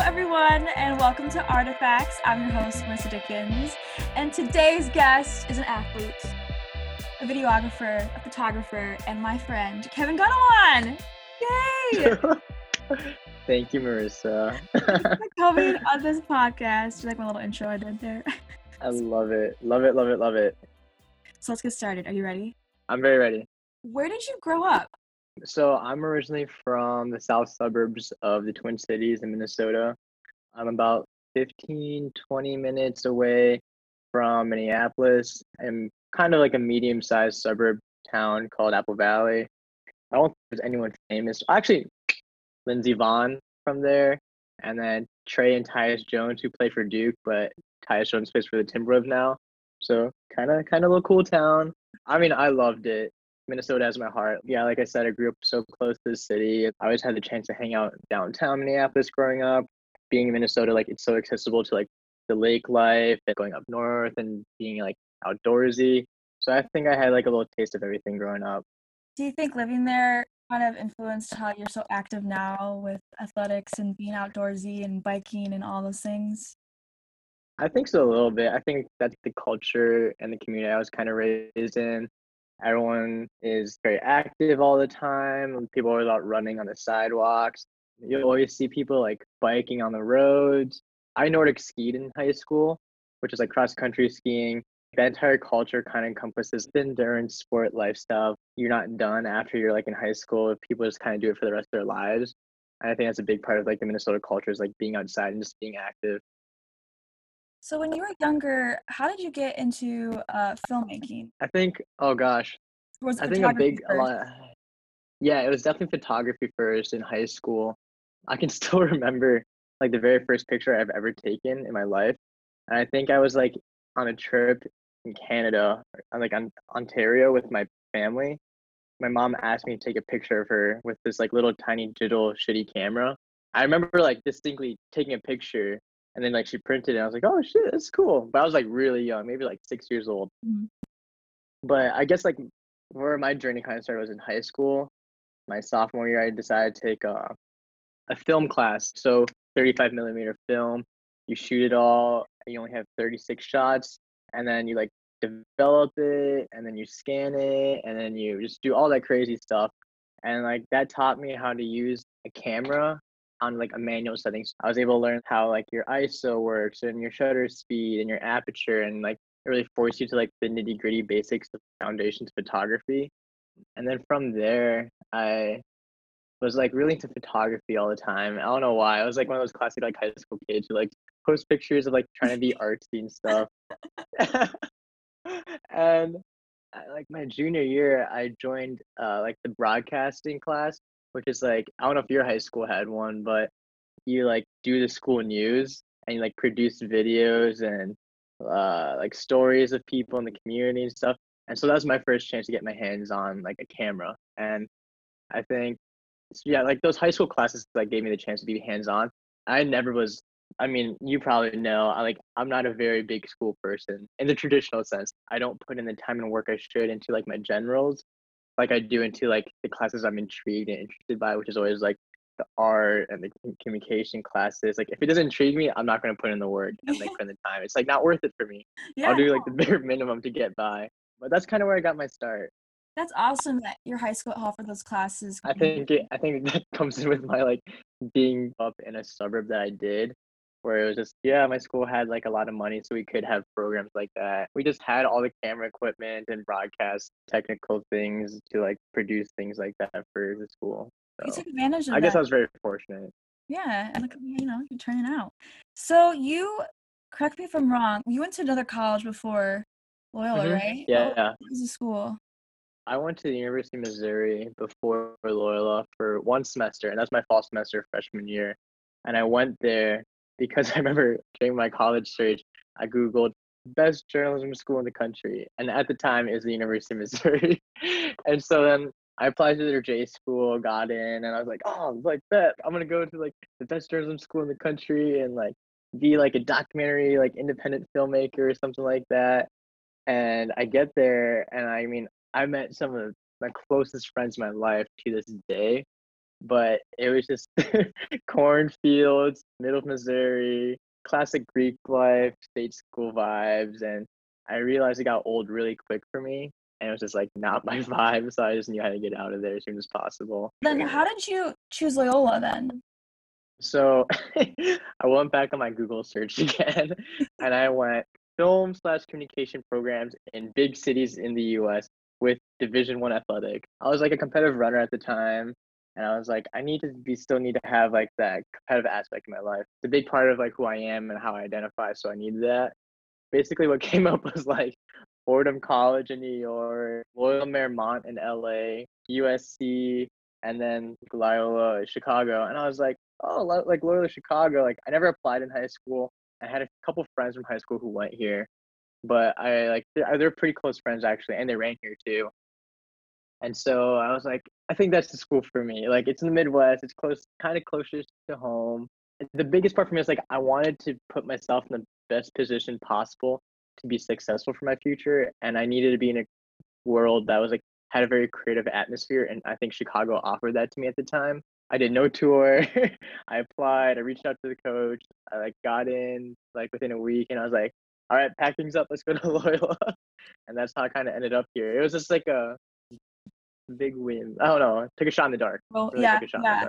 Hello everyone and welcome to Artifacts. I'm your host, Marissa Dickens, and today's guest is an athlete, a videographer, a photographer, and my friend, Kevin Gunawan. Yay! Thank you, Marissa. Thanks for coming on this podcast. You like my little intro I did there? I love it. Love it, love it, love it. So let's get started. Are you ready? I'm very ready. Where did you grow up? So I'm originally from the south suburbs of the Twin Cities in Minnesota. I'm about 15, 20 minutes away from Minneapolis and kind of like a medium-sized suburb town called Apple Valley. I don't think there's anyone famous. Actually, Lindsey Vonn from there, and then Trey and Tyus Jones, who play for Duke, but Tyus Jones plays for the Timberwolves now. So kind of a little cool town. I mean, I loved it. Minnesota has my heart. Yeah, like I said, I grew up so close to the city. I always had the chance to hang out downtown Minneapolis growing up. Being in Minnesota, like, it's so accessible to, like, the lake life and going up north and being, like, outdoorsy. So I think I had, like, a little taste of everything growing up. Do you think living there kind of influenced how you're so active now with athletics and being outdoorsy and biking and all those things? I think so, a little bit. I think that's the culture and the community I was kind of raised in. Everyone is very active all the time. People are out running on the sidewalks. You'll always see people like biking on the roads. I Nordic skied in high school, which is like cross-country skiing. That entire culture kind of encompasses the endurance sport lifestyle. You're not done after you're like in high school. People just kind of do it for the rest of their lives. And I think that's a big part of like the Minnesota culture is like being outside and just being active. So when you were younger, how did you get into filmmaking? I think, Was it Yeah, it was definitely photography first in high school. I can still remember like the very first picture I've ever taken in my life. And I think I was like on a trip in Canada, like on Ontario with my family. My mom asked me to take a picture of her with this like little tiny digital shitty camera. I remember like distinctly taking a picture. And then, like, she printed it. And I was like, oh, shit, that's cool. But I was, like, really young, maybe, like, 6 years old. Mm-hmm. But I guess, like, where my journey kind of started was in high school. My sophomore year, I decided to take a film class. So 35 millimeter film. You shoot it all. And you only have 36 shots. And then you, like, develop it. And then you scan it. And then you just do all that crazy stuff. And, like, that taught me how to use a camera on like a manual settings. I was able to learn how like your ISO works and your shutter speed and your aperture, and like it really forced you to like the nitty gritty basics of foundations photography. And then from there, I was like really into photography all the time. I don't know why. I was like one of those classic like high school kids who like post pictures of like trying to be artsy and stuff. And like my junior year, I joined like the broadcasting class, which is like, I don't know if your high school had one, but you like do the school news and you like produce videos and like stories of people in the community and stuff. And so that was my first chance to get my hands on like a camera. And I think, yeah, like those high school classes like gave me the chance to be hands on. I never was, I mean, you probably know, I'm not a very big school person in the traditional sense. I don't put in the time and work I should into like my generals, like I do into like the classes I'm intrigued and interested by, which is always like the art and the communication classes. Like if it doesn't intrigue me, I'm not going to put in the work and like put in the time. It's like not worth it for me. Yeah. I'll do like the bare minimum to get by. But that's kind of where I got my start. That's awesome that your high school offered those classes. I think that comes in with my like being up in a suburb that I did, where it was just, yeah, my school had like a lot of money so we could have programs like that. We just had all the camera equipment and broadcast technical things to like produce things like that for the school. So you took advantage of that. I guess I was very fortunate. Yeah, and you know, you turn it out. So you, correct me if I'm wrong, you went to another college before Loyola, right? Yeah. What was the school? I went to the University of Missouri before Loyola for one semester, and that's my fall semester freshman year. And I went there because I remember during my college search, I Googled best journalism school in the country. And at the time, it was the University of Missouri. And so then I applied to their J school, got in, and I was like, oh, like that, I'm going to go to like the best journalism school in the country and like be like a documentary, like independent filmmaker or something like that. And I get there, and I mean, I met some of my closest friends in my life to this day. But it was just cornfields, middle of Missouri, classic Greek life, state school vibes. And I realized it got old really quick for me. And it was just like not my vibe. So I just knew how to get out of there as soon as possible. Then how did you choose Loyola then? So I went back on my Google search again and I went film/communication programs in big cities in the US with Division I athletics. I was like a competitive runner at the time. And I was like, I need to still need to have like that competitive aspect in my life. It's a big part of like who I am and how I identify. So I needed that. Basically what came up was like Fordham College in New York, Loyola Marymount in LA, USC, and then Loyola Chicago. And I was like, oh, like Loyola Chicago. Like I never applied in high school. I had a couple friends from high school who went here, but I like, they're pretty close friends actually. And they ran here too. And so I was like, I think that's the school for me. Like it's in the Midwest. It's close, kind of closest to home. The biggest part for me is like, I wanted to put myself in the best position possible to be successful for my future. And I needed to be in a world that was like, had a very creative atmosphere. And I think Chicago offered that to me at the time. I did no tour. I applied, I reached out to the coach. I like got in like within a week and I was like, all right, pack things up. Let's go to Loyola. And that's how I kind of ended up here. It was just like a big win. I don't know. Took a shot in the dark. Well, really yeah, yeah.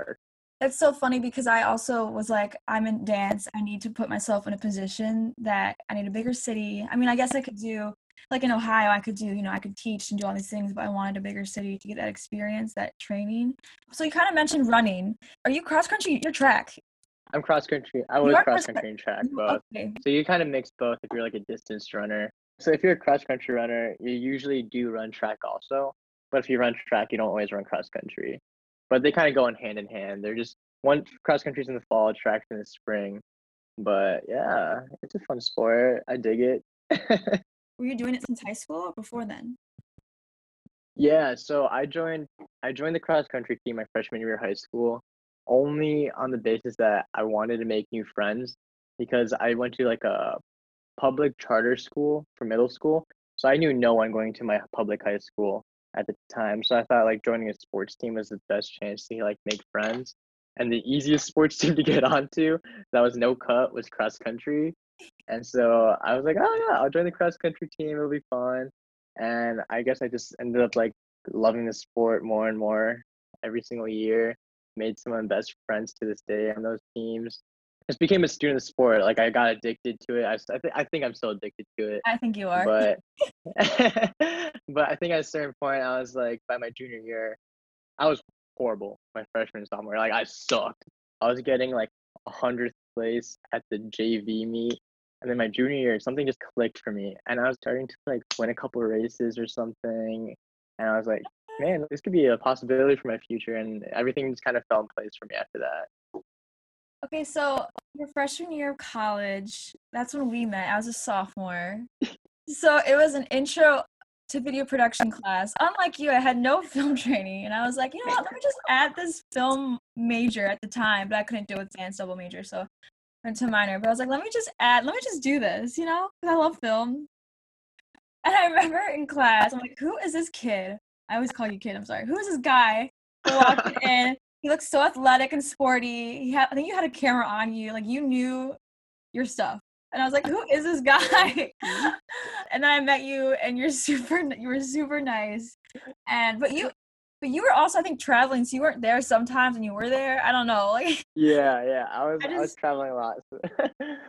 That's so funny because I also was like, I'm in dance. I need to put myself in a position that I need a bigger city. I mean, I guess I could do like in Ohio, I could do, you know, I could teach and do all these things, but I wanted a bigger city to get that experience, that training. So you kind of mentioned running. Are you cross country? You're track. I'm cross country. I was cross country and track both. Okay. So you kind of mix both if you're like a distance runner. So if you're a cross country runner, you usually do run track also. But if you run track, you don't always run cross country. But they kind of go in hand. They're just one cross country's in the fall, track's in the spring. But yeah, it's a fun sport. I dig it. Were you doing it since high school or before then? Yeah, so I joined the cross country team my freshman year of high school, only on the basis that I wanted to make new friends because I went to like a public charter school for middle school. So I knew no one going to my public high school at the time. So I thought like joining a sports team was the best chance to like make friends. And the easiest sports team to get onto that was no cut was cross country. And so I was like, oh yeah, I'll join the cross country team. It'll be fun. And I guess I just ended up like loving the sport more and more every single year. Made some of my best friends to this day on those teams. Just became a student of the sport. Like I got addicted to it. I think I'm still addicted to it. I think you are. But but I think at a certain point I was like, by my junior year, I was horrible. My freshman and sophomore, like I sucked. I was getting like 100th place at the JV meet, and then my junior year something just clicked for me, and I was starting to like win a couple of races or something, and I was like, man, this could be a possibility for my future, and everything just kind of fell in place for me after that. Okay, so your freshman year of college, that's when we met. I was a sophomore. So it was an intro to video production class. Unlike you, I had no film training, and I was like, you know what, let me just add this film major at the time, but I couldn't do it with dance double major, so I went to minor, but I was like, let me just do this, you know, because I love film. And I remember in class, I'm like, who is this kid? I always call you kid, I'm sorry. Who is this guy walking in? He looks so athletic and sporty. I think you had a camera on you, like you knew your stuff. And I was like, who is this guy? And then I met you, and you were super nice. And but you were also, I think, traveling, so you weren't there sometimes, and you were there. I don't know. Like Yeah. I was traveling a lot.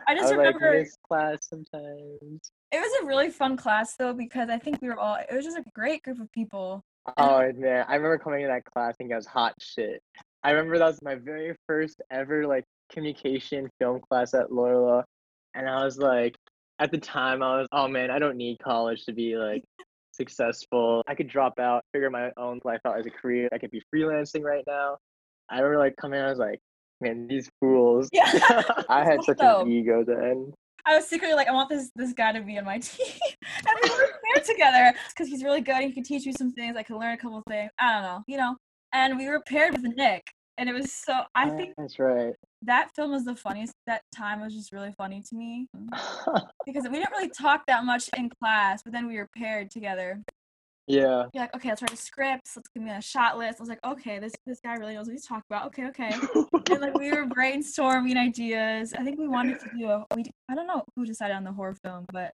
I remember like, class sometimes. It was a really fun class though, because I think it was just a great group of people. Oh man, I remember coming to that class and I was hot shit. I remember that was my very first ever like communication film class at Loyola. And I was like, at the time, I was, oh man, I don't need college to be like successful. I could drop out, figure my own life out as a career. I could be freelancing right now. I remember like coming out, I was like, man, these fools. Yeah. I had such an ego then. I was secretly like, I want this guy to be on my team. And we were paired together because he's really good. He could teach me some things. I could learn a couple things. I don't know, you know. And we were paired with Nick. And it was so, I think that's right. That film was the funniest. That time was just really funny to me because we didn't really talk that much in class, but then we were paired together. Yeah. You're like, okay, let's write a script. Let's give me a shot list. I was like, okay, this guy really knows what he's talking about. Okay. And like we were brainstorming ideas. I think we wanted to do I don't know who decided on the horror film, but.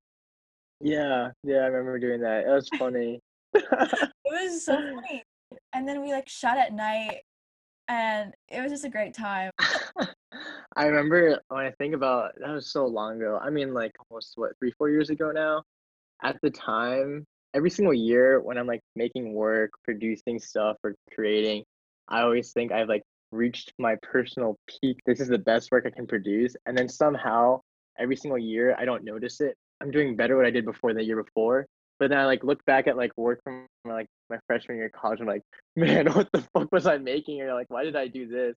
Yeah, I remember doing that. It was funny. It was so funny. And then we like shot at night, and it was just a great time. I remember when I think about that was so long ago. I mean, like almost 3-4 years ago now. At the time, every single year when I'm like making work, producing stuff, or creating, I always think I've like reached my personal peak. This is the best work I can produce. And then somehow every single year I don't notice it. I'm doing better what I did before the year before. But then I like look back at like work from like my freshman year of college. I'm like, man, what the fuck was I making? Or like, why did I do this?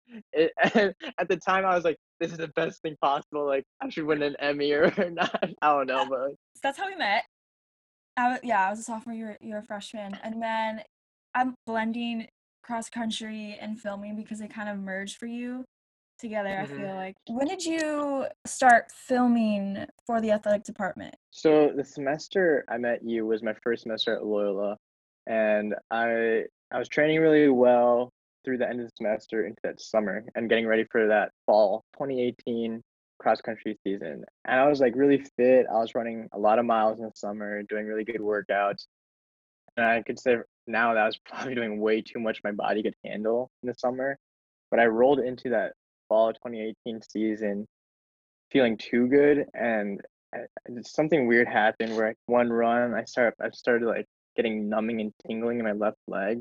And at the time, I was like, this is the best thing possible. Like, I should win an Emmy or not. I don't know, but that's how we met. I was a sophomore. You're a freshman, and then I'm blending cross country and filming because they kind of merge for you together. Mm-hmm. I feel like. When did you start filming for the athletic department? So the semester I met you was my first semester at Loyola, and I was training really well through the end of the semester into that summer and getting ready for that fall 2018 cross country season. And I was like really fit. I was running a lot of miles in the summer, doing really good workouts. And I could say now that I was probably doing way too much my body could handle in the summer. But I rolled into that fall 2018 season feeling too good. And something weird happened where one run, I started like getting numbing and tingling in my left leg.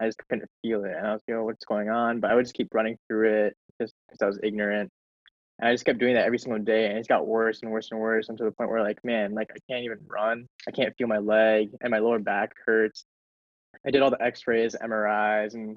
I just couldn't feel it. And I was like, what's going on? But I would just keep running through it just because I was ignorant. And I just kept doing that every single day, and it's got worse and worse and worse, until the point where, like, man, like, I can't even run. I can't feel my leg, and my lower back hurts. I did all the x-rays, MRIs, and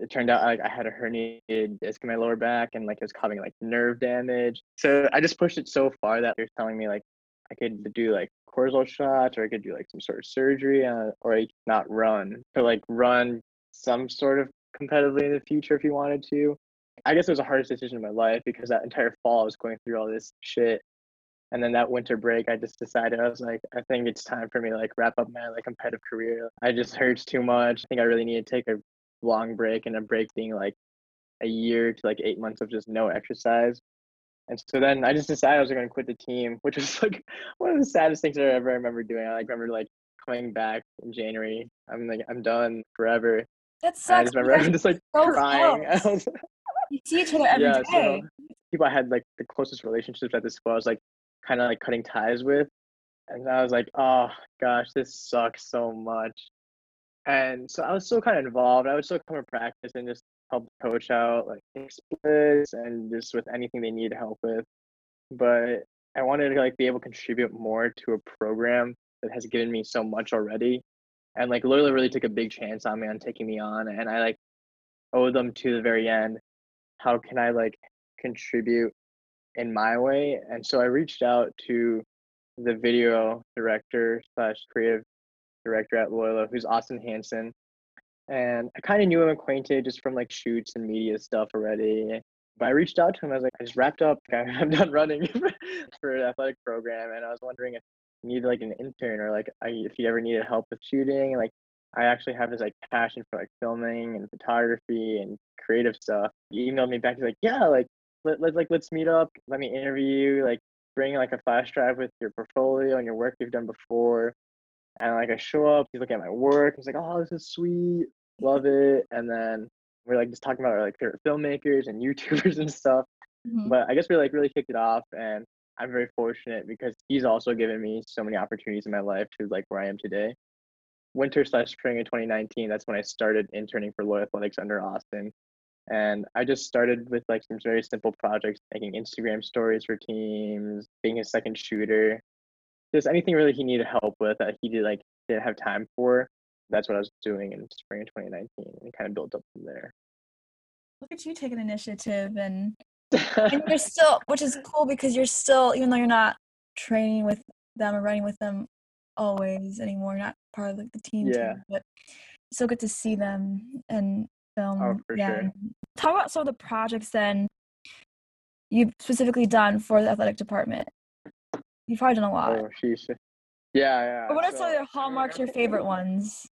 it turned out, like, I had a herniated disc in my lower back, and, like, it was causing, like, nerve damage. So I just pushed it so far that they're telling me, like, I could do, like, cortisol shots, or I could do, like, some sort of surgery, or I could not run. Or, like, run some sort of competitively in the future if you wanted to. I guess it was the hardest decision of my life, because that entire fall I was going through all this shit. And then that winter break, I just decided, I was like, I think it's time for me to like wrap up my like competitive career. I just hurts too much. I think I really need to take a long break, and a break being like a year to like 8 months of just no exercise. And so then I just decided I was going to quit the team, which was like one of the saddest things I remember doing. I like remember like coming back in January. I'm like, I'm done forever. That sucks. And I just remember I'm just like crying. You see each other every day. So people I had like the closest relationships at this school, I was like kind of like cutting ties with, and I was like, oh gosh, this sucks so much. And so I was still kind of involved. I would still come to practice and just help coach out, like splits and just with anything they needed help with. But I wanted to like be able to contribute more to a program that has given me so much already, and like Loyola really took a big chance on me on taking me on, and I like owe them to the very end. How can I like contribute in my way? And so I reached out to the video director / creative director at Loyola, who's Austin Hansen. And I kind of knew him, acquainted just from like shoots and media stuff already. But I reached out to him. I was like, I just wrapped up. I'm done running for an athletic program. And I was wondering if you needed like an intern, or like if you ever needed help with shooting. Like, I actually have this like passion for like filming and photography and creative stuff. He emailed me back. He's like, yeah, like let's meet up. Let me interview you. Like, bring like a flash drive with your portfolio and your work you've done before. And like I show up. He's looking at my work. He's like, oh, this is sweet. Love it. And then we're like just talking about our like favorite filmmakers and YouTubers and stuff. Mm-hmm. But I guess we like really kicked it off. And I'm very fortunate because he's also given me so many opportunities in my life to like where I am today. Winter / spring of 2019, that's when I started interning for Loyola Athletics under Austin. And I just started with like some very simple projects, making Instagram stories for teams, being a second shooter, just anything really he needed help with that he didn't have time for. That's what I was doing in spring of 2019, and kind of built up from there. Look at you taking initiative, and you're still, which is cool because you're still, even though you're not training with them or running with them always anymore, you're not part of like the team, but still good to see them and film. Oh, for sure. Talk about some of the projects then you've specifically done for the athletic department. You've probably done a lot. Oh, sheesh. Yeah. But what are some of your hallmarks, your favorite ones?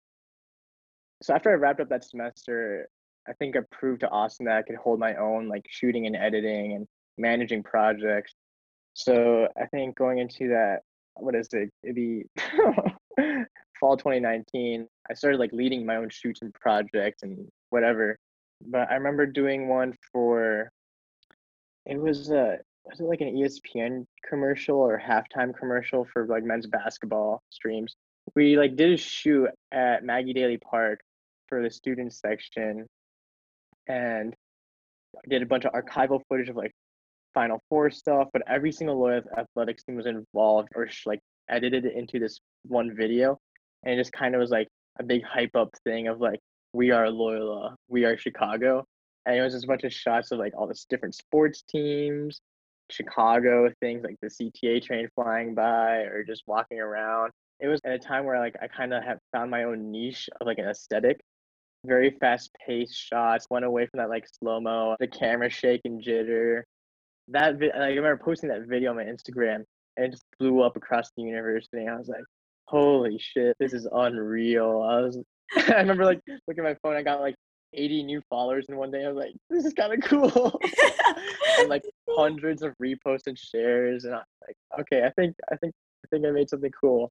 So after I wrapped up that semester, I think I proved to Austin that I could hold my own, like shooting and editing and managing projects. So I think going into that, fall 2019, I started like leading my own shoots and projects and whatever. But I remember doing one for, was it like an ESPN commercial or halftime commercial for like men's basketball streams? We like did a shoot at Maggie Daly Park for the student section, and I did a bunch of archival footage of like Final Four stuff, but every single Loyola athletics team was involved or like edited it into this one video. And it just kind of was like a big hype up thing of like, we are Loyola, we are Chicago. And it was just a bunch of shots of like all these different sports teams, Chicago, things like the CTA train flying by or just walking around. It was at a time where like I kind of had found my own niche of like an aesthetic. Very fast paced shots, went away from that like slow-mo, the camera shake and jitter. I remember posting that video on my Instagram and it just blew up across the university. And I was like, holy shit, this is unreal. I remember like looking at my phone, I got like 80 new followers in one day. I was like, this is kind of cool. And like hundreds of reposts and shares. And I was like, okay, I think I made something cool.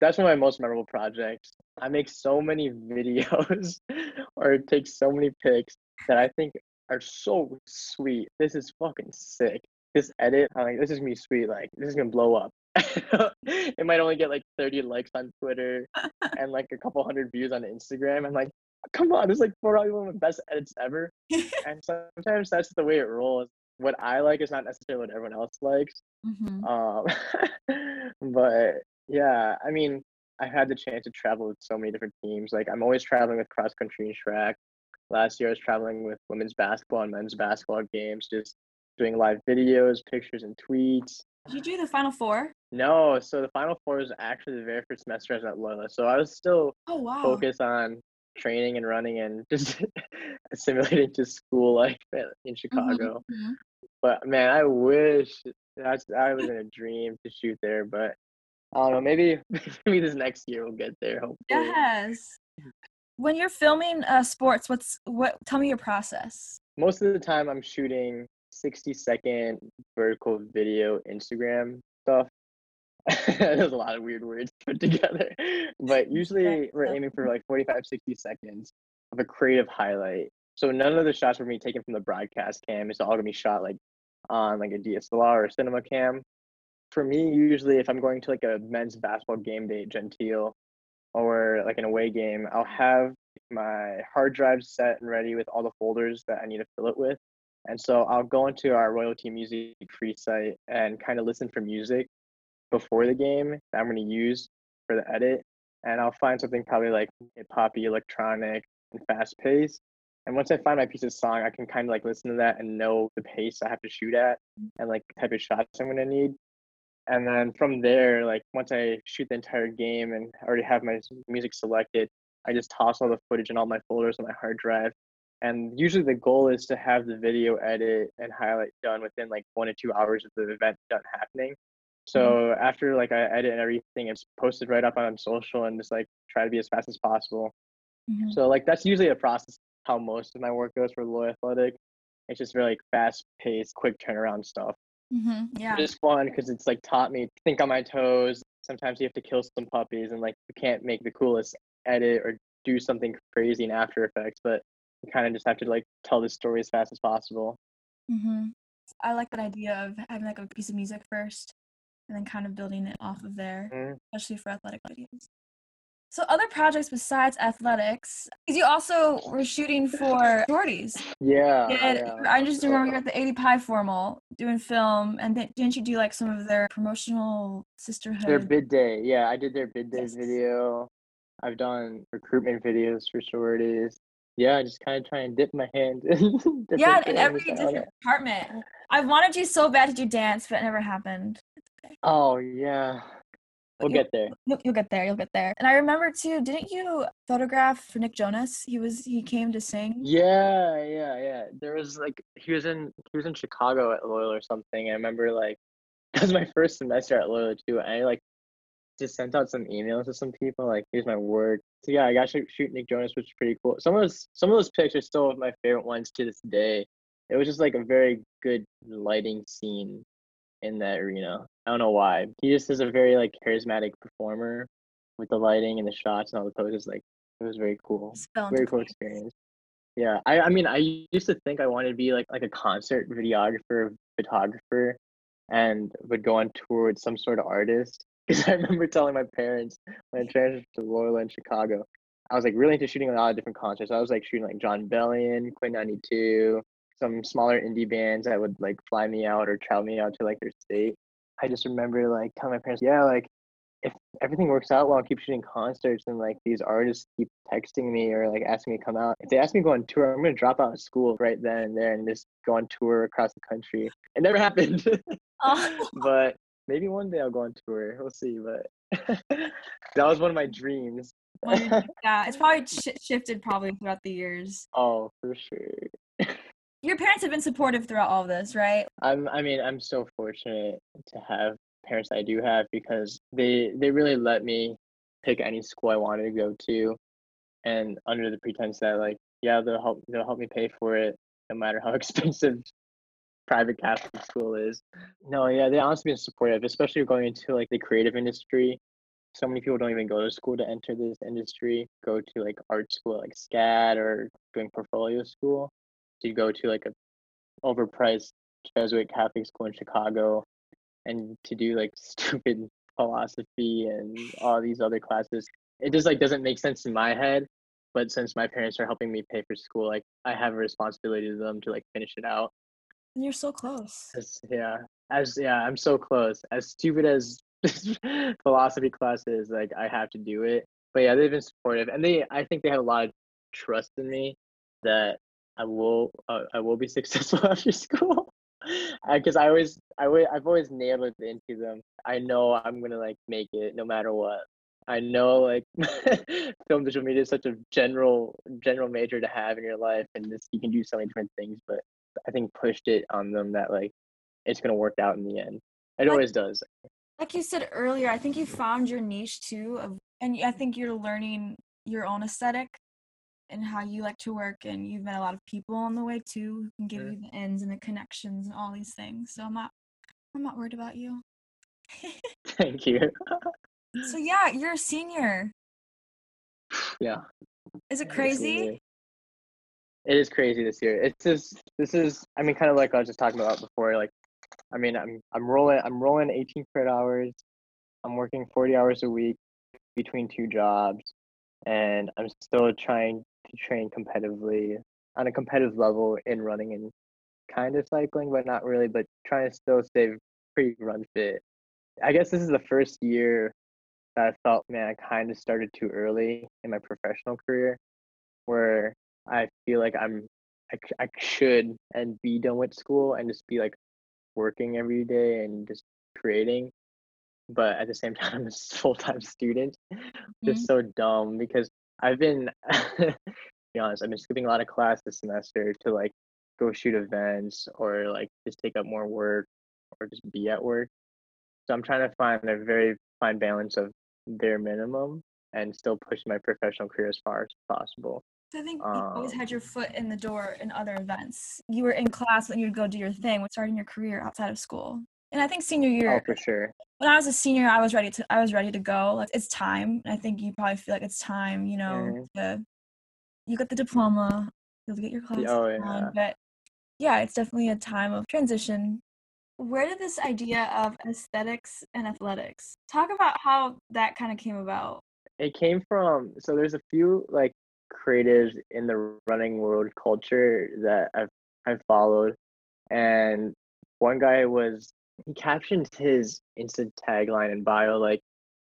That's one of my most memorable projects. I make so many videos or take so many pics that I think are so sweet. This is fucking sick. This edit, I'm like, this is me sweet. Like, this is gonna blow up. It might only get like 30 likes on Twitter and like a couple hundred views on Instagram. I'm like, come on, this is like probably one of the best edits ever. And sometimes that's the way it rolls. What I like is not necessarily what everyone else likes. Mm-hmm. But yeah, I mean, I've had the chance to travel with so many different teams. Like, I'm always traveling with cross country and track. Last year I was traveling with women's basketball and men's basketball games, just doing live videos, pictures, and tweets. Did you do the Final Four? No, so the Final Four was actually the very first semester I was at Loyola. So I was still focused on training and running and just assimilating to school life in Chicago. Mm-hmm, mm-hmm. But man, I wish I was in a dream to shoot there, but I don't know, maybe this next year we'll get there, hopefully. Yes. When you're filming sports, tell me your process. Most of the time I'm shooting 60-second vertical video Instagram stuff. There's a lot of weird words put together. But usually we're aiming for like 45, 60 seconds of a creative highlight. So none of the shots were being taken from the broadcast cam. It's all going to be shot like on like a DSLR or a cinema cam. For me, usually if I'm going to like a men's basketball game day at Gentile, or like an away game, I'll have my hard drive set and ready with all the folders that I need to fill it with. And so I'll go into our royalty music free site and kind of listen for music before the game that I'm going to use for the edit. And I'll find something probably like hip-hoppy, electronic, and fast-paced. And once I find my piece of song, I can kind of like listen to that and know the pace I have to shoot at and like the type of shots I'm going to need. And then from there, like once I shoot the entire game and I already have my music selected, I just toss all the footage in all my folders on my hard drive. And usually the goal is to have the video edit and highlight done within like 1 to 2 hours of the event done happening. So after like I edit and everything, it's posted right up on social and just like try to be as fast as possible. Mm-hmm. So like that's usually a process how most of my work goes for Loyola Athletic. It's just really like, fast-paced, quick turnaround stuff. Mm-hmm, yeah. It's fun because it's like taught me to think on my toes. Sometimes you have to kill some puppies and like you can't make the coolest edit or do something crazy in After Effects, but you kind of just have to like tell the story as fast as possible. Mm-hmm. I like that idea of having like a piece of music first and then kind of building it off of there, especially for athletic videos. So other projects besides athletics, because you also were shooting for sororities. Yeah. I just remember you were at the 80 Pi formal doing film, and didn't you do like some of their promotional sisterhood? Their bid day. Yeah, I did their bid day video. I've done recruitment videos for sororities. Yeah, I just kind of try and dip my hand in in every different department. I wanted you so bad to do dance, but it never happened. Okay. Oh, yeah. You'll get there. And I remember too, didn't you photograph for Nick Jonas? He came to sing. Yeah. There was like he was in Chicago at Loyola or something. I remember like that was my first semester at Loyola too. I like just sent out some emails to some people, like, here's my work. So yeah, I got to shoot Nick Jonas, which is pretty cool. Some of those pics are still my favorite ones to this day. It was just like a very good lighting scene in that arena. I don't know why. He just is a very like charismatic performer with the lighting and the shots and all the poses. Like, it was very cool. Very cool experience. Yeah. I mean, I used to think I wanted to be like a concert videographer, photographer, and would go on tour with some sort of artist. Because I remember telling my parents when I transferred to Loyola in Chicago, I was like really into shooting a lot of different concerts. I was like shooting like John Bellion, Quinn 92, some smaller indie bands that would like fly me out or travel me out to like their state. I just remember like telling my parents, yeah, like if everything works out well, I'll keep shooting concerts, and like these artists keep texting me or like asking me to come out. If they ask me to go on tour, I'm gonna drop out of school right then and there and just go on tour across the country. It never happened. But maybe one day I'll go on tour. We'll see. But that was one of my dreams. Yeah, it's probably shifted throughout the years. Oh, for sure. Your parents have been supportive throughout all of this, right? I'm so fortunate to have parents that I do have, because they really let me pick any school I wanted to go to, and under the pretense that like, yeah, they'll help me pay for it no matter how expensive private Catholic school is. No, yeah, they honestly been supportive, especially going into like the creative industry. So many people don't even go to school to enter this industry, go to like art school like SCAD or doing portfolio school, to go to like a overpriced Jesuit Catholic school in Chicago and to do like stupid philosophy and all these other classes. It just like doesn't make sense in my head, but since my parents are helping me pay for school, like I have a responsibility to them to like finish it out. And you're so close. I'm so close. As stupid as philosophy class is, like I have to do it. But yeah, they've been supportive, and I think they have a lot of trust in me that I will be successful after school. Because I've always nailed it into them. I know I'm gonna like make it no matter what. I know like film visual media is such a general major to have in your life, and this you can do so many different things. But I think pushed it on them that like it's gonna work out in the end. It always does. Like you said earlier, I think you found your niche too, and I think you're learning your own aesthetic and how you like to work, and you've met a lot of people on the way too who can give you the ends and the connections and all these things. So I'm not worried about you. Thank you. So yeah, you're a senior. Yeah. Is it crazy? It is crazy this year. It's just kind of like I was just talking about before. Like, I mean, I'm rolling 18 credit hours. I'm working 40 hours a week between two jobs, and I'm still trying to train competitively on a competitive level in running and kind of cycling, but not really, but trying to still stay pretty run fit. I guess this is the first year that I felt, man, I kind of started too early in my professional career, where I feel like I should and be done with school and just be like working every day and just creating. But at the same time, I'm a full-time student. Just so dumb, because I've been, to be honest, I've been skipping a lot of class this semester to like go shoot events or like just take up more work or just be at work. So I'm trying to find a very fine balance of bare minimum and still push my professional career as far as possible. So I think you always had your foot in the door in other events. You were in class and you'd go do your thing when starting your career outside of school. And I think senior year, oh, for sure. When I was a senior, I was ready to go. Like, it's time. I think you probably feel like it's time, you know, you got the diploma, you'll get your classes on. But yeah, it's definitely a time of transition. Where did this idea of aesthetics and athletics, talk about how that kind of came about? It came from, so there's a few like creatives in the running world culture that I've followed. And one guy he captioned his Insta tagline and bio like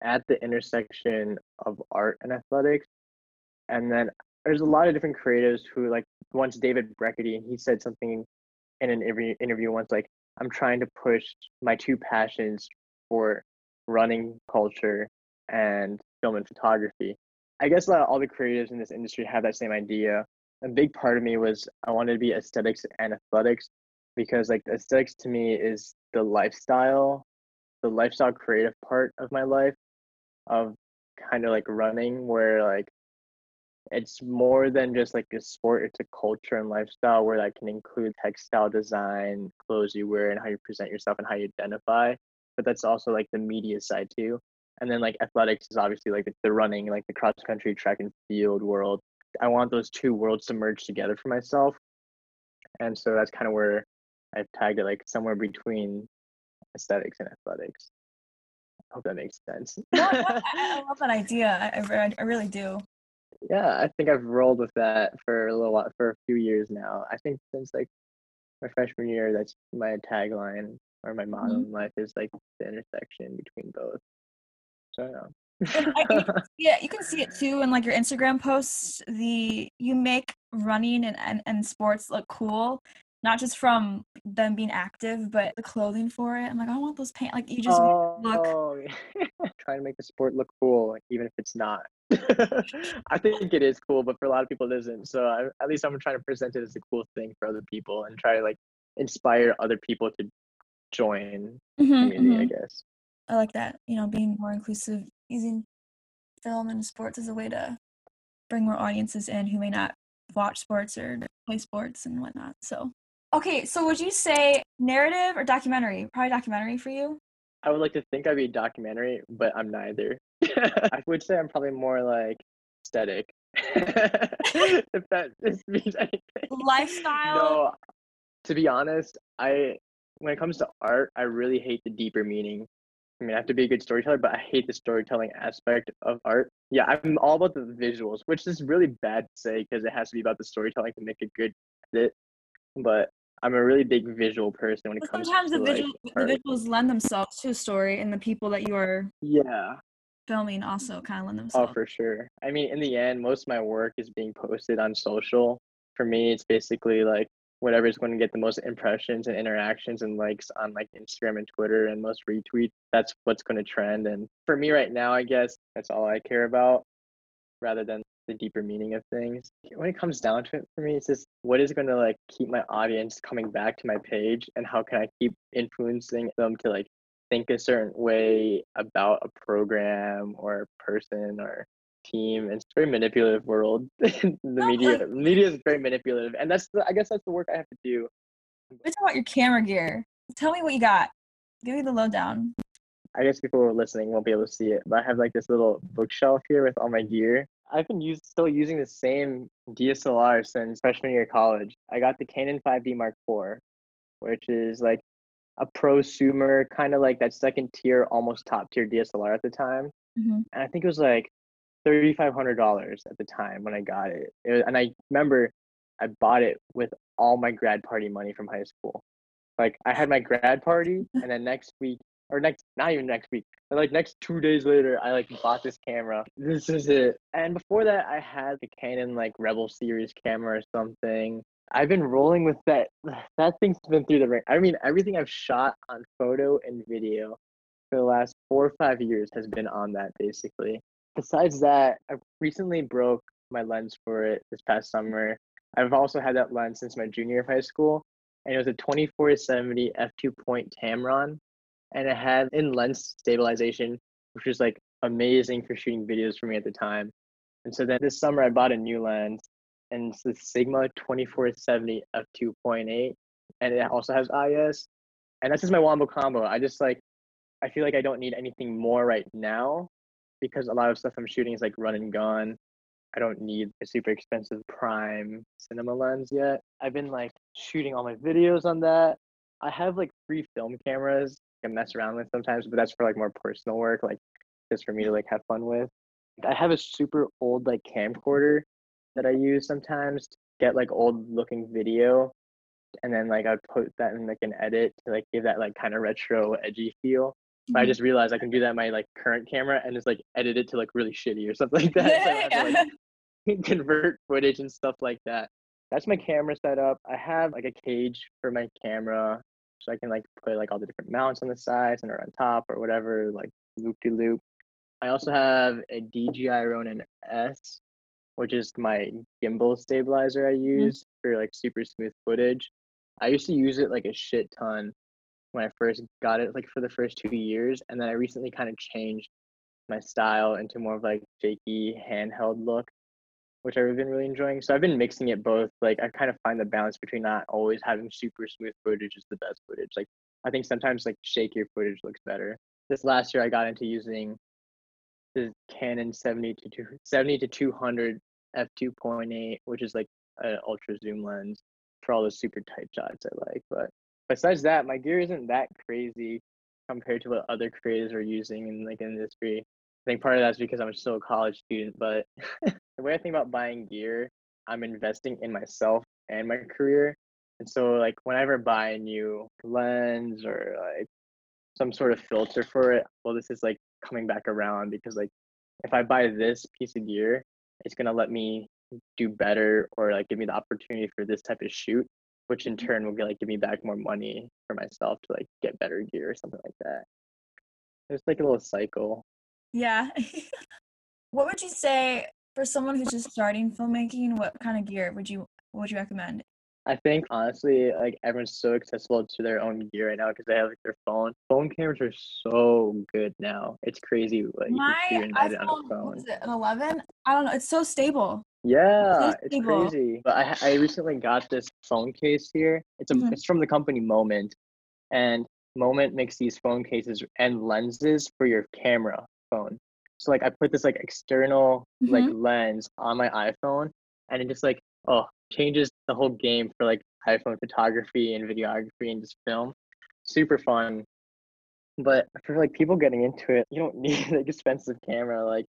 at the intersection of art and athletics. And then there's a lot of different creatives who, like, once David Breckerty, he said something in an interview once, like, I'm trying to push my two passions for running culture and film and photography. I guess a lot of all the creatives in this industry have that same idea. A big part of me was I wanted to be aesthetics and athletics, because like aesthetics to me is the lifestyle creative part of my life, of kind of like running, where like it's more than just like a sport, it's a culture and lifestyle where that can include textile design, clothes you wear, and how you present yourself and how you identify. But that's also like the media side too. And then like athletics is obviously like the running, like the cross country, track and field world. I want those two worlds to merge together for myself. And so that's kind of where I've tagged it, like somewhere between aesthetics and athletics. I hope that makes sense. I love that idea. I really do. Yeah, I think I've rolled with that for a little while, for a few years now. I think since like my freshman year, that's my tagline or my motto in life, is like the intersection between both. So yeah, you can see it too in like your Instagram posts. You make running and sports look cool, not just from them being active, but the clothing for it. I'm like, I want those pants. Like you just look. Trying to make the sport look cool, like, even if it's not. I think it is cool, but for a lot of people it isn't. So at least I'm trying to present it as a cool thing for other people and try to like inspire other people to join community, I guess. I like that, being more inclusive, using film and sports as a way to bring more audiences in who may not watch sports or play sports and whatnot. So, okay, so would you say narrative or documentary? Probably documentary for you? I would like to think I'd be documentary, but I'm neither. I would say I'm probably more like aesthetic, if that means anything. Lifestyle? No, to be honest, when it comes to art, I really hate the deeper meaning. I mean, I have to be a good storyteller, but I hate the storytelling aspect of art. Yeah, I'm all about the visuals, which is really bad to say because it has to be about the storytelling to make a good fit. But I'm a really big visual person when it comes to sometimes the visuals lend themselves to a story, and the people that you are filming also kind of lend themselves. Oh, for sure. I mean, in the end, most of my work is being posted on social. For me, it's basically like whatever is going to get the most impressions and interactions and likes on like Instagram and Twitter and most retweets, that's what's going to trend. And for me right now, I guess that's all I care about rather than the deeper meaning of things. When it comes down to it for me, it's just what is going to like keep my audience coming back to my page, and how can I keep influencing them to like think a certain way about a program or a person or team. It's a very manipulative world. the media is very manipulative, and I guess that's the work I have to do. Let's talk about your camera gear. Tell me what you got. Give me the lowdown. I guess people who are listening won't be able to see it, but I have like this little bookshelf here with all my gear. I've been still using the same DSLR since freshman year of college. I got the Canon 5D Mark IV, which is like a prosumer, kind of like that second tier, almost top tier DSLR at the time. And I think it was like $3,500 at the time when I got it. And I remember I bought it with all my grad party money from high school. Like I had my grad party, and then next 2 days later, I like bought this camera. This is it. And before that, I had the Canon like Rebel series camera or something. I've been rolling with that. That thing's been through the ring. I mean, everything I've shot on photo and video for the last 4 or 5 years has been on that basically. Besides that, I recently broke my lens for it this past summer. I've also had that lens since my junior year of high school, and it was a 24-70 f2.0 Tamron, and it had in-lens stabilization, which was like amazing for shooting videos for me at the time. And so then this summer I bought a new lens, and it's the Sigma 24-70 f2.8, and it also has IS, and that's just my wombo combo. I feel like I don't need anything more right now, because a lot of stuff I'm shooting is like run and gun. I don't need a super expensive prime cinema lens yet. I've been like shooting all my videos on that. I have like 3 film cameras I mess around with sometimes, but that's for like more personal work, like just for me to like have fun with. I have a super old like camcorder that I use sometimes to get like old looking video. And then like I would put that in like an edit to like give that like kind of retro edgy feel. But I just realized I can do that in my like current camera and just like edit it to like really shitty or something like that. So I have to, like, convert footage and stuff like that. That's my camera setup. I have like a cage for my camera, so I can like put like all the different mounts on the sides and or on top or whatever, like loop-de-loop. I also have a DJI Ronin-S, which is my gimbal stabilizer I use for like super smooth footage. I used to use it like a shit ton when I first got it, like for the first 2 years, and then I recently kind of changed my style into more of like shaky handheld look, which I've been really enjoying. So I've been mixing it both. Like I kind of find the balance between not always having super smooth footage is the best footage. Like I think sometimes like shakier footage looks better. This last year I got into using the Canon 70-200 f2.8, which is like an ultra zoom lens for all those super tight shots I like. But besides that, my gear isn't that crazy compared to what other creators are using in like industry. I think part of that's because I'm still a college student, but the way I think about buying gear, I'm investing in myself and my career. And so like whenever I buy a new lens or like some sort of filter for it, well, this is like coming back around, because like if I buy this piece of gear, it's going to let me do better or like give me the opportunity for this type of shoot, which in turn will like give me back more money for myself to like get better gear or something like that. It's like a little cycle. Yeah. What would you say for someone who's just starting filmmaking, what kind of gear would you recommend? I think honestly, like everyone's so accessible to their own gear right now because they have like their phone. Phone cameras are so good now. It's crazy what you can do on a phone. What is it, an 11? I don't know. It's so stable. Yeah, it's crazy. But I recently got this phone case here. It's from the company Moment, and Moment makes these phone cases and lenses for your camera phone. So like I put this like external like lens on my iPhone, and it just like changes the whole game for like iPhone photography and videography and just film. Super fun. But for like people getting into it, you don't need an expensive camera. Like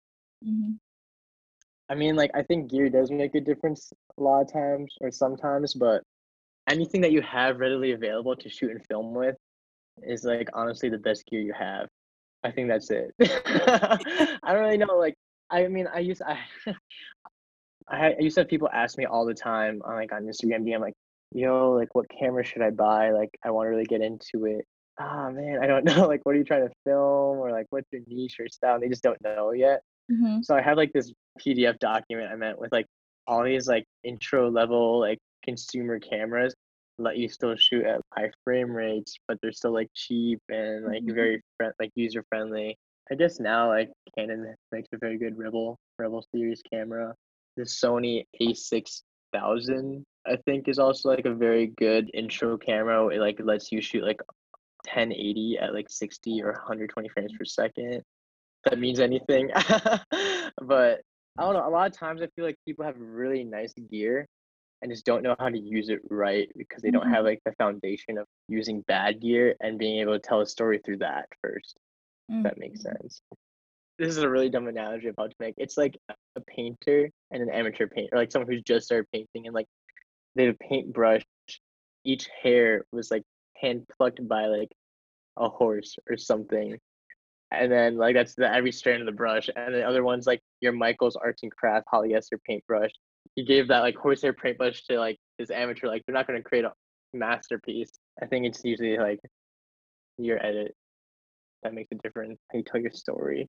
I mean, like I think gear does make a difference a lot of times or sometimes, but anything that you have readily available to shoot and film with is like honestly the best gear you have. I think that's it. I don't really know. Like I mean, I used to have people ask me all the time on like on Instagram DM, like, yo, like what camera should I buy? Like I want to really get into it. Man, I don't know. Like what are you trying to film, or like what's your niche or style? They just don't know yet. So I have like this PDF document I meant with like all these like intro level like consumer cameras let you still shoot at high frame rates, but they're still like cheap and like very like user friendly. I guess now like Canon makes a very good Rebel series camera. The Sony A6000, I think, is also like a very good intro camera. It like lets you shoot like 1080 at like 60 or 120 frames per second. If that means anything. But I don't know. A lot of times I feel like people have really nice gear and just don't know how to use it right because they don't have like the foundation of using bad gear and being able to tell a story through that first. If that makes sense. This is a really dumb analogy I'm about to make. It's like a painter and an amateur painter, or like someone who's just started painting, and like they have a paintbrush. Each hair was like hand plucked by like a horse or something, and then like that's every strand of the brush. And the other one's like your Michael's Arts and Craft polyester paintbrush. He gave that like horsehair paintbrush to like his amateur. Like they're not going to create a masterpiece. I think it's usually like your edit that makes a difference. How you tell your story.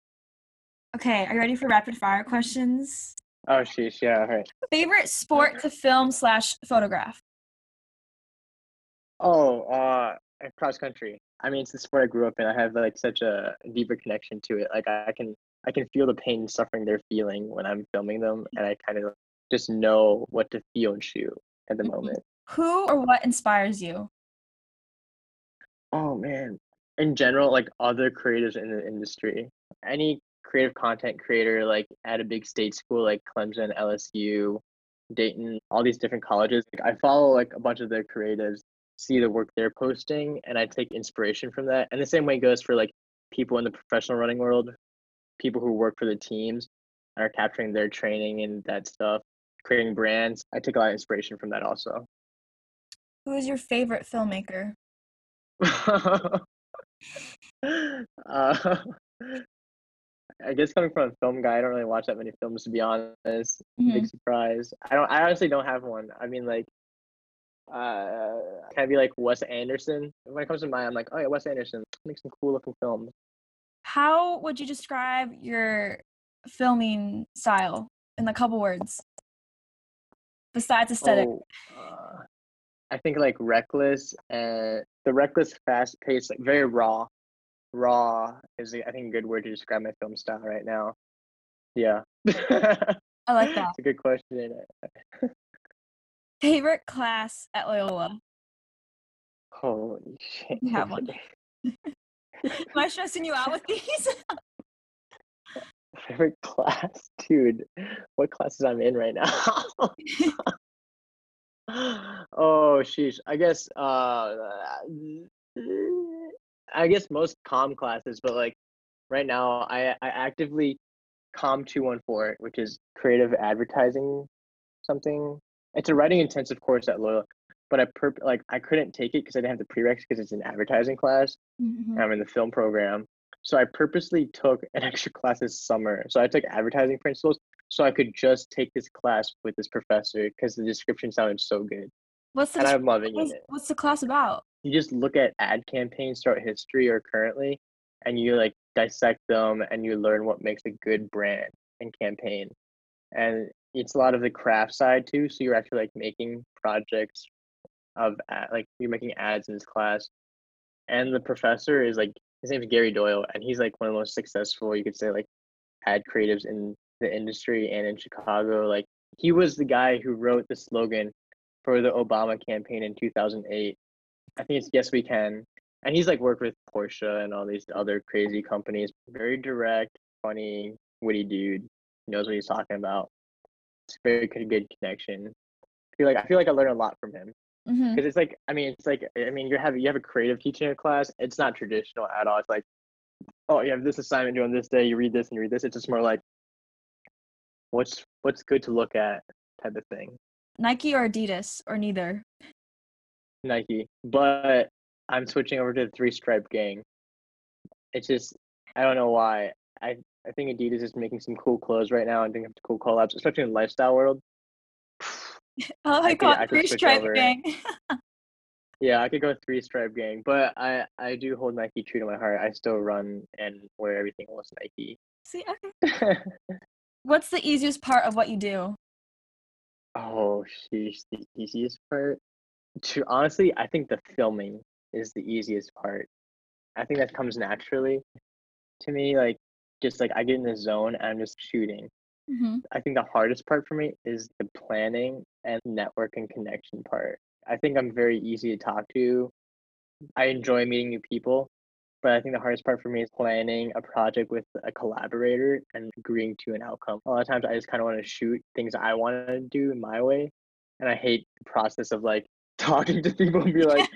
Okay, are you ready for rapid fire questions? Oh, sheesh, yeah, all right. Favorite sport to film / photograph? Oh, cross country. I mean, it's the sport I grew up in. I have like such a deeper connection to it. Like I can feel the pain and suffering they're feeling when I'm filming them, and I kind of just know what to feel and shoot at the moment. Who or what inspires you? Oh man, in general, like other creators in the industry, any creative content creator like at a big state school like Clemson, LSU, Dayton, all these different colleges. Like, I follow like a bunch of their creatives, see the work they're posting, and I take inspiration from that. And the same way goes for like people in the professional running world, people who work for the teams and are capturing their training and that stuff, creating brands. I take a lot of inspiration from that also. Who is your favorite filmmaker? I guess coming from a film guy, I don't really watch that many films, to be honest. Big surprise. I honestly don't have one. I mean, like, can I be like Wes Anderson? When it comes to mine, I'm like, oh yeah, Wes Anderson. Make some cool looking films. How would you describe your filming style in a couple words? Besides aesthetic. I think like reckless, fast paced, like very raw. raw is, I think, a good word to describe my film style right now. Yeah. I like that. It's a good question. Favorite class at Loyola? Holy shit. You have one. Am I stressing you out with these? Favorite class? Dude, what classes I'm in right now? Oh, sheesh. I guess most comm classes, but like right now I actively comm 214, which is creative advertising something. It's a writing intensive course at Loyola, but I couldn't take it because I didn't have the prereqs because it's an advertising class. Mm-hmm. I'm in the film program. So I purposely took an extra class this summer. So I took advertising principles so I could just take this class with this professor because the description sounded so good. I'm loving it. What's the class about? You just look at ad campaigns throughout history or currently, and you like dissect them and you learn what makes a good brand and campaign. And it's a lot of the craft side too. So you're actually like making projects of like you're making ads in this class. And the professor is like, his name is Gary Doyle, and he's like one of the most successful, you could say, like ad creatives in the industry and in Chicago. Like he was the guy who wrote the slogan for the Obama campaign in 2008. I think it's Yes We Can. And he's like worked with Porsche and all these other crazy companies. Very direct, funny, witty dude. He knows what he's talking about. It's a very good connection. I feel like I learned a lot from him. Because it's like you have a creative teacher in a class. It's not traditional at all. It's like, oh, you have this assignment due on this day, you read this and you read this. It's just more like what's good to look at type of thing. Nike or Adidas or neither? Nike, but I'm switching over to the three-stripe gang. It's just, I don't know why. I think Adidas is making some cool clothes right now and doing cool collabs, especially in the lifestyle world. Oh, I got three-stripe gang. Yeah, I could go three-stripe gang, but I do hold Nike true to my heart. I still run and wear everything else Nike. See, okay. What's the easiest part of what you do? Oh, sheesh, the easiest part? Honestly, I think the filming is the easiest part. I think that comes naturally to me. Like, just like I get in the zone and I'm just shooting. Mm-hmm. I think the hardest part for me is the planning and network and connection part. I think I'm very easy to talk to. I enjoy meeting new people, but I think the hardest part for me is planning a project with a collaborator and agreeing to an outcome. A lot of times I just kind of want to shoot things I want to do in my way, and I hate the process of like talking to people and be like,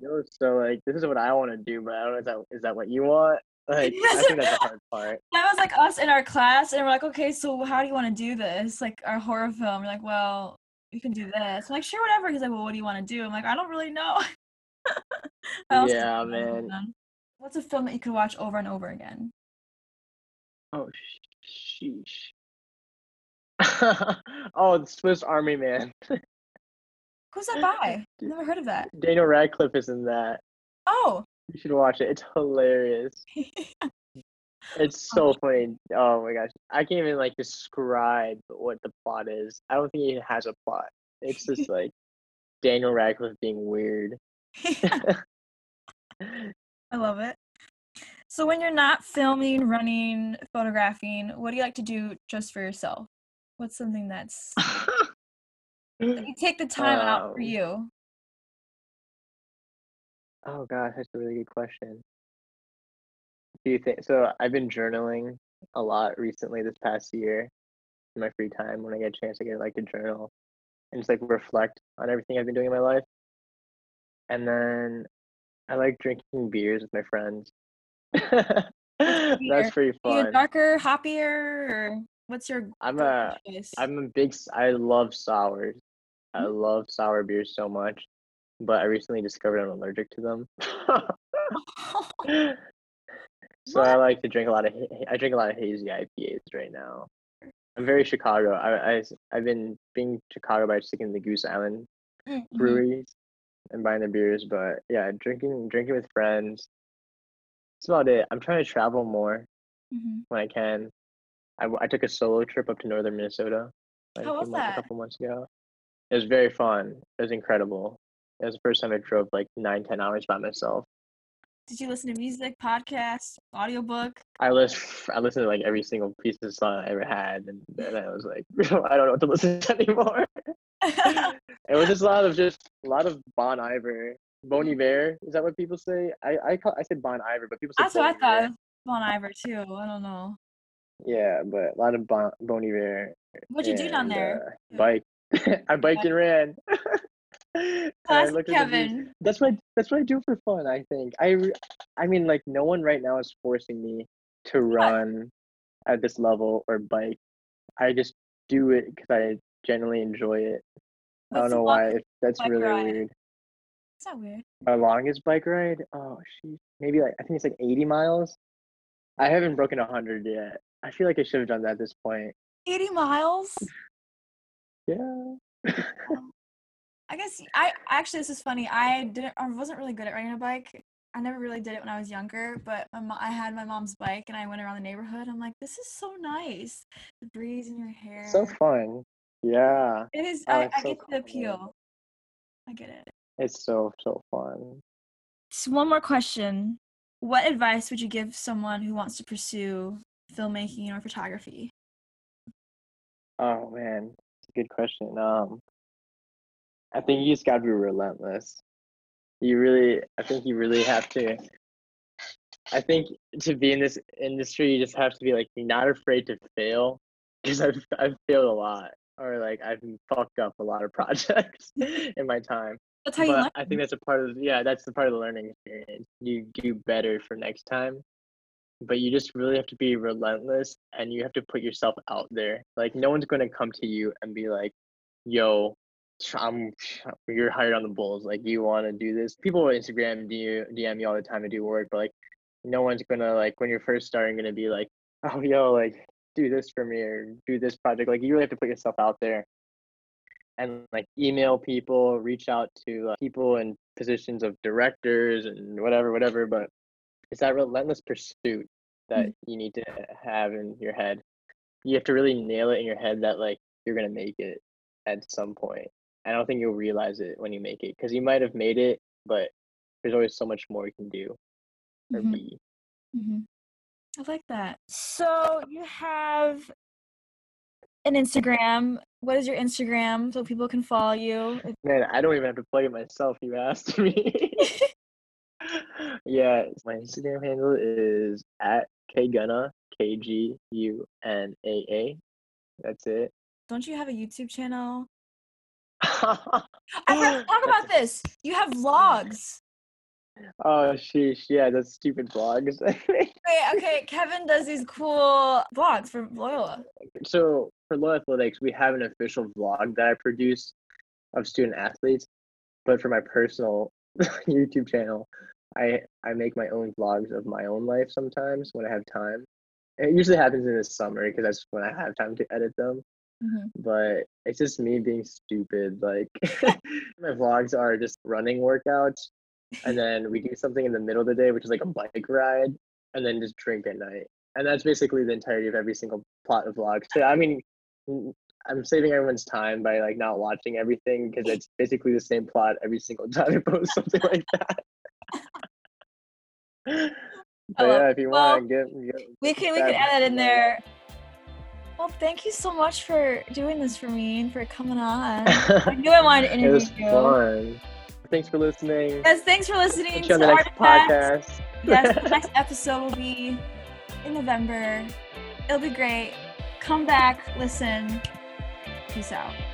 yo, so like this is what I want to do, but I don't know, is that what you want? Like, I think that's the hard part. That was like us in our class, and we're like, okay, so how do you want to do this? Like our horror film, we're like, well, you can do this. I'm like, sure, whatever. He's like, well, what do you want to do? I'm like, I don't really know. Yeah, man. What's a film that you could watch over and over again? Oh, sheesh. Oh, the Swiss Army Man. Who's that by? I've never heard of that. Daniel Radcliffe is in that. Oh. You should watch it. It's hilarious. It's so funny. Oh my gosh. I can't even like describe what the plot is. I don't think it has a plot. It's just like Daniel Radcliffe being weird. I love it. So when you're not filming, running, photographing, what do you like to do just for yourself? What's something that's that you take the time out for you? Oh gosh, that's a really good question. Do you think so? I've been journaling a lot recently this past year in my free time. When I get a chance, I get like to journal and just like reflect on everything I've been doing in my life. And then I like drinking beers with my friends. That's pretty fun. Are you darker, hoppier, or what's your? I love sours. Mm-hmm. I love sour beers so much. But I recently discovered I'm allergic to them. So I like to drink a lot of hazy IPAs right now. I'm very Chicago. I've been being Chicago by sticking to the Goose Island breweries and buying the beers. But yeah, drinking with friends. That's about it. I'm trying to travel more when I can. I took a solo trip up to northern Minnesota. How was that? A couple months ago. It was very fun. It was incredible. It was the first time I drove like 9-10 hours by myself. Did you listen to music, podcasts, audiobook? I listened to like every single piece of song I ever had, and then I was like, I don't know what to listen to anymore. It was just a lot of Bon Iver. Bon Iver, is that what people say? I said Bon Iver, but people say that's what I thought. Bon Iver too. I don't know. Yeah, but a lot of Bon Iver. What'd you do down there? Bike. I biked and ran. Classic Kevin. That's what I do for fun. I think I mean, like, no one right now is forcing me to run at this level or bike. I just do it because I generally enjoy it. What's I don't know why. That's really ride? Weird. Is that weird? Our longest bike ride? Oh, sheesh. Maybe like, I think it's like 80 miles. I haven't broken 100 yet. I feel like I should have done that at this point. 80 miles? Yeah. I guess I actually, this is funny. I wasn't really good at riding a bike. I never really did it when I was younger, but I had my mom's bike and I went around the neighborhood. I'm like, this is so nice. The breeze in your hair. So fun. Yeah. It is. I get the appeal. I get it. It's so fun. Just one more question. What advice would you give someone who wants to pursue filmmaking or photography? Oh, man. That's a good question. I think you just got to be relentless. I think to be in this industry, you just have to be like not afraid to fail, because I've failed a lot, or like I've fucked up a lot of projects in my time. That's how you learn. I think that's that's the part of the learning experience. You do better for next time, but you just really have to be relentless and you have to put yourself out there. Like, no one's going to come to you and be like, yo, you're hired on the Bulls. Like, you want to do this? People on Instagram DM you all the time to do work, but like, no one's going to, like, when you're first starting, going to be like, oh, yo, like, do this for me or do this project. Like, you really have to put yourself out there. And like, email people, reach out to people in positions of directors and whatever. But it's that relentless pursuit that you need to have in your head. You have to really nail it in your head that like, you're going to make it at some point. I don't think you'll realize it when you make it, because you might have made it, but there's always so much more you can do or be. Mm-hmm. I like that. So you have an Instagram. What is your Instagram so people can follow you? Man, I don't even have to plug it myself. You asked me. Yeah, my Instagram handle is @kgunna, KGUNAA. That's it. Don't you have a YouTube channel? I forgot to talk about this. You have vlogs. Oh, sheesh. Yeah, those stupid vlogs. Okay. Kevin does these cool vlogs for Loyola. So for Loyola Athletics, we have an official vlog that I produce of student athletes. But for my personal YouTube channel, I make my own vlogs of my own life sometimes when I have time. It usually happens in the summer because that's when I have time to edit them. Mm-hmm. But it's just me being stupid. Like, my vlogs are just running workouts, and then we do something in the middle of the day, which is like a bike ride, and then just drink at night. And that's basically the entirety of every single plot of vlog. So I mean, I'm saving everyone's time by like not watching everything, because it's basically the same plot every single time I post something like that. But yeah, if you want, we can add that in there. Well, thank you so much for doing this for me and for coming on. I knew I wanted to interview you. It was fun. Thanks for listening. Yes, thanks for listening to the next podcast. Yes, the next episode will be in November. It'll be great. Come back, listen. Peace out.